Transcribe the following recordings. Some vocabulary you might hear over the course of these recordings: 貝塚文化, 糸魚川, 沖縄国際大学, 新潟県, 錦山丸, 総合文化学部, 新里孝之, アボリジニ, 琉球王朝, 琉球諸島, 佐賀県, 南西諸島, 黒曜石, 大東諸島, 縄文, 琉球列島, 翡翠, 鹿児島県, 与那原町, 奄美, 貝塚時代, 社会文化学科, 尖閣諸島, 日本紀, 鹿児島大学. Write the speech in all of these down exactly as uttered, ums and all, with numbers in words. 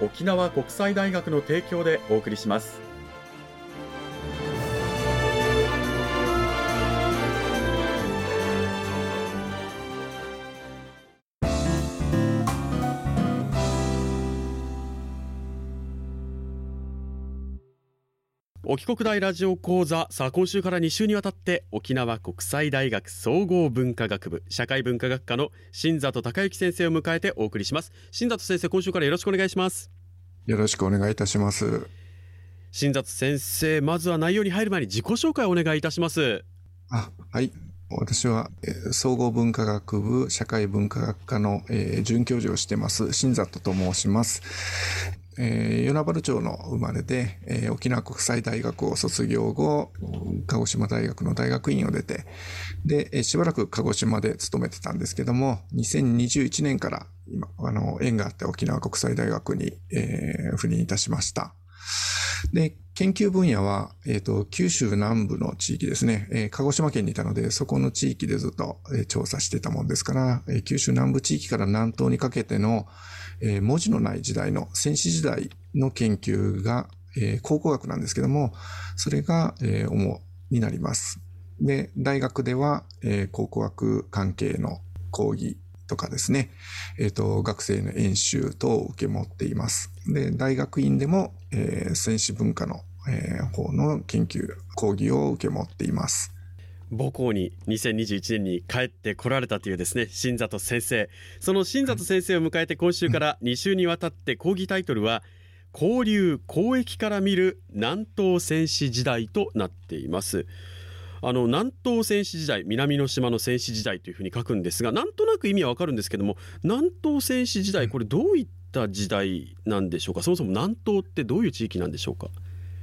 沖縄国際大学の提供でお送りします。お帰国大ラジオ講座、さあ今週からに週にわたって沖縄国際大学総合文化学部社会文化学科の新里孝之先生を迎えてお送りします。新里先生、今週からよろしくお願いします。よろしくお願いいたします。新里先生、まずは内容に入る前に自己紹介をお願いいたします。あ、はい、私は総合文化学部社会文化学科の、えー、准教授をしてます新里と申します。えー、与那原町の生まれで、えー、沖縄国際大学を卒業後、鹿児島大学の大学院を出て、で、えー、しばらく鹿児島で勤めてたんですけども、にせんにじゅういちねんから今あの縁があって沖縄国際大学に、えー、赴任いたしました。で、研究分野は、えーと、九州南部の地域ですね、えー、鹿児島県にいたので、そこの地域でずっと、えー、調査してたもんですから、えー、九州南部地域から南東にかけての、えー、文字のない時代の先史時代の研究が、えー、考古学なんですけども、それが、えー、主になります。で、大学では、えー、考古学関係の講義とかですね、えーと、学生の演習等を受け持っています。で、大学院でも、えー、先史文化の、えー、方の研究講義を受け持っています。母校ににせんにじゅういちねんに帰ってこられたというですね、新里先生、その新里先生を迎えて今週からに週にわたって講義タイトルは交流・交易から見る南東先史時代となっています。あの南東先史時代、南の島の先史時代というふうに書くんですが、なんとなく意味はわかるんですけども、南東先史時代、これどういった時代なんでしょうか。そもそも南東ってどういう地域なんでしょうか。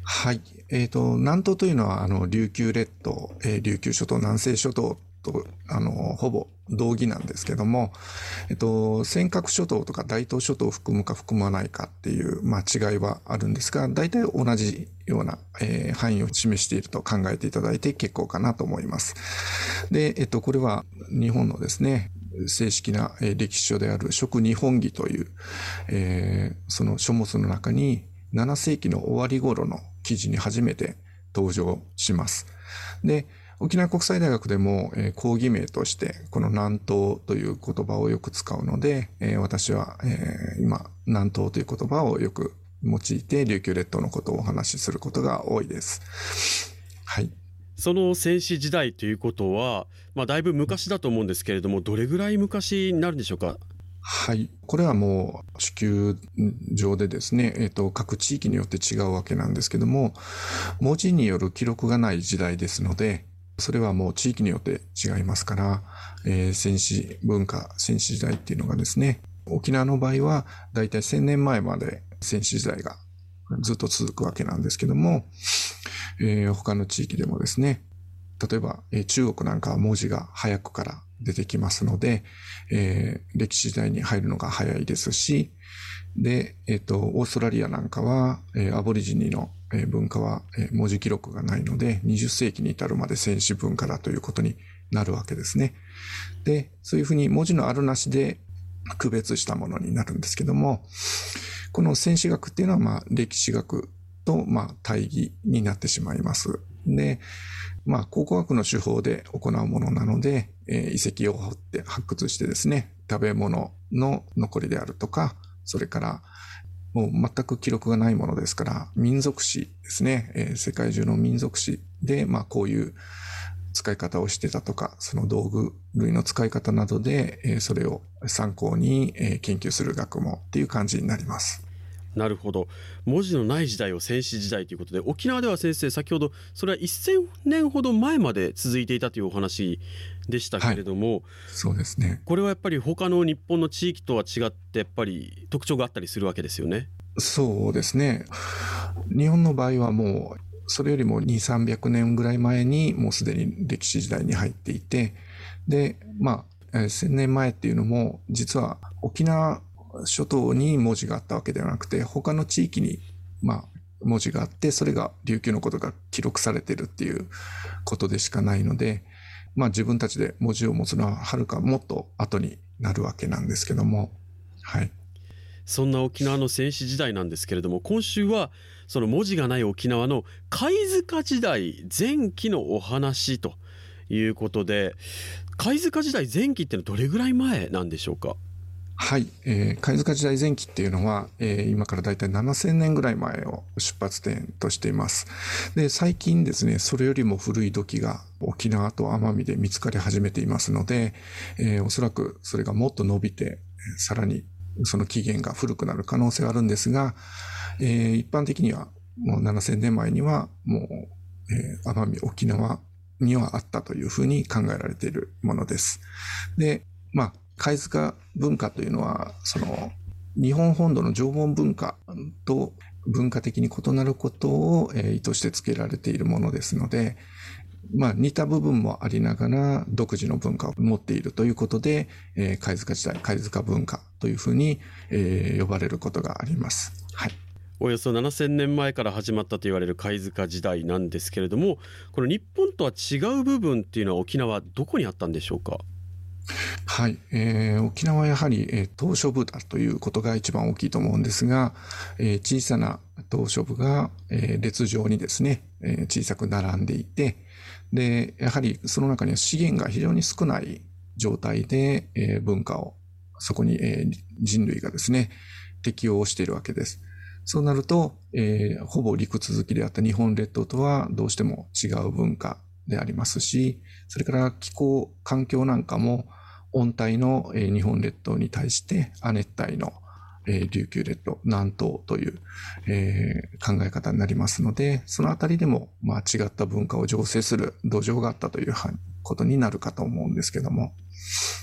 はい、えーと、南東というのはあの琉球列島、えー、琉球諸島、南西諸島とあのほぼ同義なんですけども、えーと、尖閣諸島とか大東諸島を含むか含まないかっていう、まあ、違いはあるんですが、大体同じような、えー、範囲を示していると考えていただいて結構かなと思います。で、えーと、これは日本のですね、正式な歴史書である食日本紀という、えー、その書物の中になな世紀の終わり頃の記事に初めて登場します。で、沖縄国際大学でも、えー、講義名としてこの南東という言葉をよく使うので、えー、私は、えー、今南東という言葉をよく用いて琉球列島のことをお話しすることが多いです。はい。その先史時代ということは、まあ、だいぶ昔だと思うんですけれども、どれぐらい昔になるんでしょうか。はい、これはもう地球上でですね、えーと、各地域によって違うわけなんですけども、文字による記録がない時代ですので、それはもう地域によって違いますから、えー、先史文化、先史時代っていうのがですね、沖縄の場合はだいたいせんねんまえまで先史時代がずっと続くわけなんですけども、えー、他の地域でもですね、例えば、えー、中国なんかは文字が早くから出てきますので、えー、歴史時代に入るのが早いですし、で、えっと、オーストラリアなんかは、えー、アボリジニの、えー、文化は、えー、文字記録がないので、にじゅっ世紀に至るまで先史文化だということになるわけですね。で、そういうふうに文字のあるなしで区別したものになるんですけども、この先史学っていうのは、まあ、歴史学と、まあ、対義になってしまいます。で、まあ、考古学の手法で行うものなので、えー、遺跡を掘って発掘してですね、食べ物の残りであるとか、それからもう全く記録がないものですから、民族史ですね、えー、世界中の民族史で、まあこういう使い方をしてたとか、その道具類の使い方などで、えー、それを参考に、えー、研究する学問っていう感じになります。なるほど。文字のない時代を先史時代ということで、沖縄では先生、先ほどそれはせんねんほど前まで続いていたというお話でしたけれども、はい、そうですね。これはやっぱり他の日本の地域とは違ってやっぱり特徴があったりするわけですよね。そうですね。日本の場合はもうそれよりもにせんさんびゃくねんぐらい前にもうすでに歴史時代に入っていて、で、まあせんねんまえっていうのも実は沖縄諸島に文字があったわけではなくて、他の地域にまあ文字があって、それが琉球のことが記録されているっていうことでしかないので、まあ自分たちで文字を持つのははるかもっと後になるわけなんですけども、はい。そんな沖縄の先史時代なんですけれども、今週はその文字がない沖縄の貝塚時代前期のお話ということで、貝塚時代前期ってのはどれぐらい前なんでしょうか。はい、えー、貝塚時代前期っていうのは、えー、今からだいたいななせんねんぐらい前を出発点としています。で、最近ですね、それよりも古い土器が沖縄と奄美で見つかり始めていますので、えー、おそらくそれがもっと伸びて、さらにその起源が古くなる可能性はあるんですが、えー、一般的にはもうななせんねんまえにはもう、えー、奄美、沖縄にはあったというふうに考えられているものです。で、まあ、貝塚文化というのは、その日本本土の縄文文化と文化的に異なることを意図してつけられているものですので、まあ、似た部分もありながら独自の文化を持っているということで、貝塚時代、貝塚文化というふうに呼ばれることがあります。はい。およそななせんねんまえから始まったと言われる貝塚時代なんですけれども、この日本とは違う部分っていうのは沖縄どこにあったんでしょうか。はい、えー、沖縄はやはり、えー、島嶼部だということが一番大きいと思うんですが、えー、小さな島嶼部が、えー、列状にですね、えー、小さく並んでいて、でやはりその中には資源が非常に少ない状態で、えー、文化をそこに、えー、人類がですね適応しているわけです。そうなると、えー、ほぼ陸続きであった日本列島とはどうしても違う文化でありますし、それから気候環境なんかも温帯の日本列島に対して亜熱帯の琉球列島南東という考え方になりますので、そのあたりでもまあ違った文化を醸成する土壌があったということになるかと思うんですけども、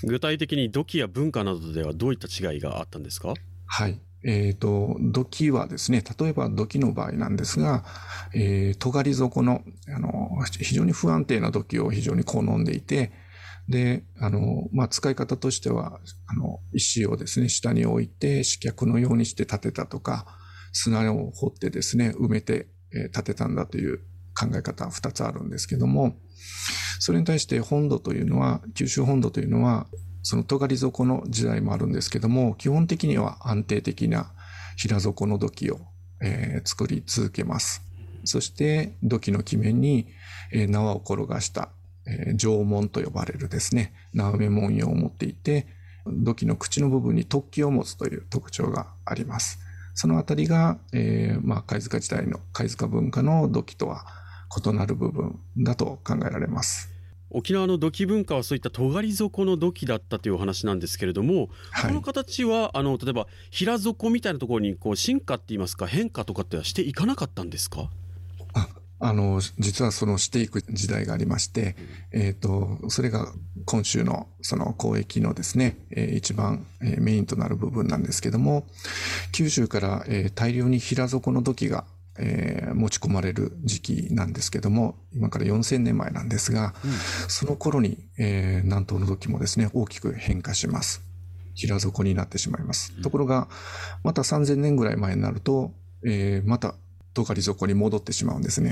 具体的に土器や文化などではどういった違いがあったんですか。はい、えー、と土器はですね、例えば土器の場合なんですが、えー、尖り底 の, あの非常に不安定な土器を非常に好んでいて、で、あの、まあ、使い方としては、あの、石をですね、下に置いて、四脚のようにして建てたとか、砂を掘ってですね、埋めて建てたんだという考え方はふたつあるんですけども、それに対して本土というのは、九州本土というのは、その尖り底の時代もあるんですけども、基本的には安定的な平底の土器を、えー、作り続けます。そして、土器の基面に、えー、縄を転がした。縄文と呼ばれるですね、縄目文様を持っていて、土器の口の部分に突起を持つという特徴があります。そのあたりが、えーまあ、貝塚時代の貝塚文化の土器とは異なる部分だと考えられます。沖縄の土器文化はそういった尖り底の土器だったというお話なんですけれども、はい、この形はあの例えば平底みたいなところにこう進化っていいますか、変化とかってはしていかなかったんですか。ああの実はそのしていく時代がありまして、えー、とそれが今週のその交易のですね、えー、一番メインとなる部分なんですけども、九州から、えー、大量に平底の土器が、えー、持ち込まれる時期なんですけども、今からよんせんねんまえなんですが、うん、その頃に、えー、南東の土器もですね大きく変化します。平底になってしまいます。ところがまたさんぜんねんぐらい前になると、えー、また尖り底に戻ってしまうんですね。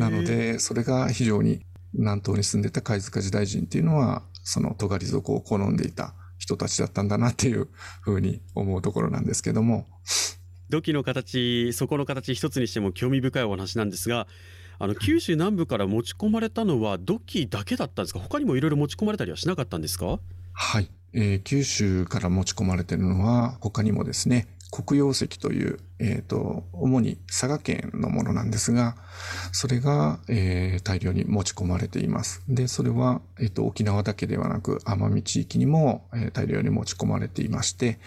なのでそれが非常に南東に住んでた貝塚時代人っていうのはその尖り底を好んでいた人たちだったんだなっていうふうに思うところなんですけども、土器の形、底の形一つにしても興味深いお話なんですが、あの九州南部から持ち込まれたのは土器だけだったんですか。他にもいろいろ持ち込まれたりはしなかったんですか。はい、えー、九州から持ち込まれているのは他にもですね、黒曜石という、えーと、主に佐賀県のものなんですが、それが、えー、大量に持ち込まれています。で、それは、えーと、沖縄だけではなく、奄美地域にも、えー、大量に持ち込まれていまして、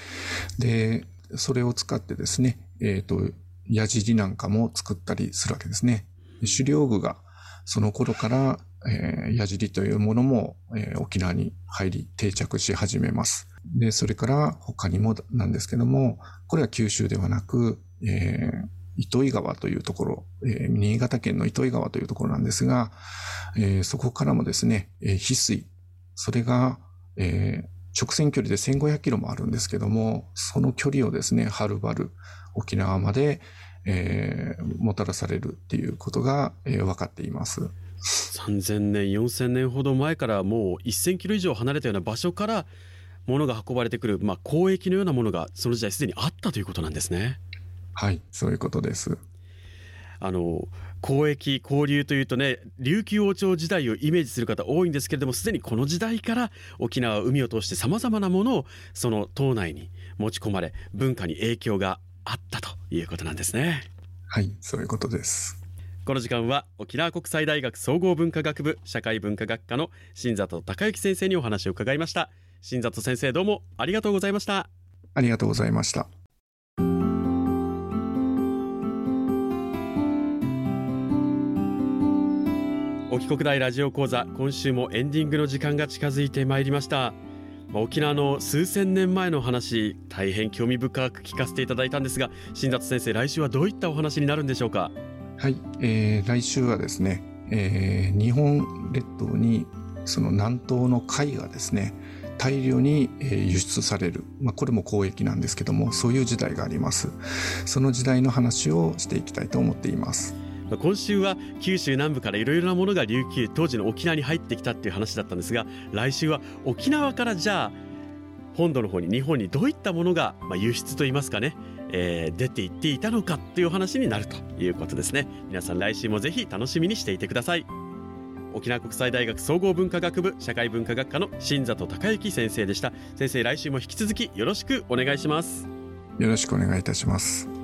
で、それを使ってですね、えーと、矢尻なんかも作ったりするわけですね。狩猟具がその頃から、えー、矢尻というものも、えー、沖縄に入り定着し始めます。で、それから他にもなんですけども、これは九州ではなく、えー、糸魚川というところ、えー、新潟県の糸魚川というところなんですが、えー、そこからもですね、えー、翡翠、それが、えー、直線距離でせんごひゃくキロもあるんですけども、その距離をですね、はるばる沖縄まで、えー、もたらされるっていうことが、えー、分かっています。さんぜんねんよんせんねんほど前からもうせんキロ以上離れたような場所から物が運ばれてくる、まあ、交易のようなものがその時代すでにあったということなんですね。はい、そういうことです。あの交易交流というとね、琉球王朝時代をイメージする方多いんですけれども、すでにこの時代から沖縄は海を通してさまざまなものをその島内に持ち込まれ、文化に影響があったということなんですね。はい、そういうことです。この時間は沖縄国際大学総合文化学部社会文化学科の新里孝之先生にお話を伺いました。新里先生、どうもありがとうございました。ありがとうございました。沖国大ラジオ講座、今週もエンディングの時間が近づいてまいりました。沖縄の数千年前の話、大変興味深く聞かせていただいたんですが、新里先生、来週はどういったお話になるんでしょうか。はい、えー、来週はですね、えー、日本列島にその南東の貝がですね、大量に輸出される、まあ、これも交易なんですけども、そういう時代があります。その時代の話をしていきたいと思っています。今週は九州南部からいろいろなものが琉球、当時の沖縄に入ってきたっていう話だったんですが、来週は沖縄からじゃあ本土の方に、日本にどういったものが、まあ、輸出といいますかね、えー、出ていっていたのかという話になるということですね。皆さん、来週もぜひ楽しみにしていてください。沖縄国際大学総合文化学部社会文化学科の新里孝之先生でした。先生、来週も引き続きよろしくお願いします。よろしくお願いいたします。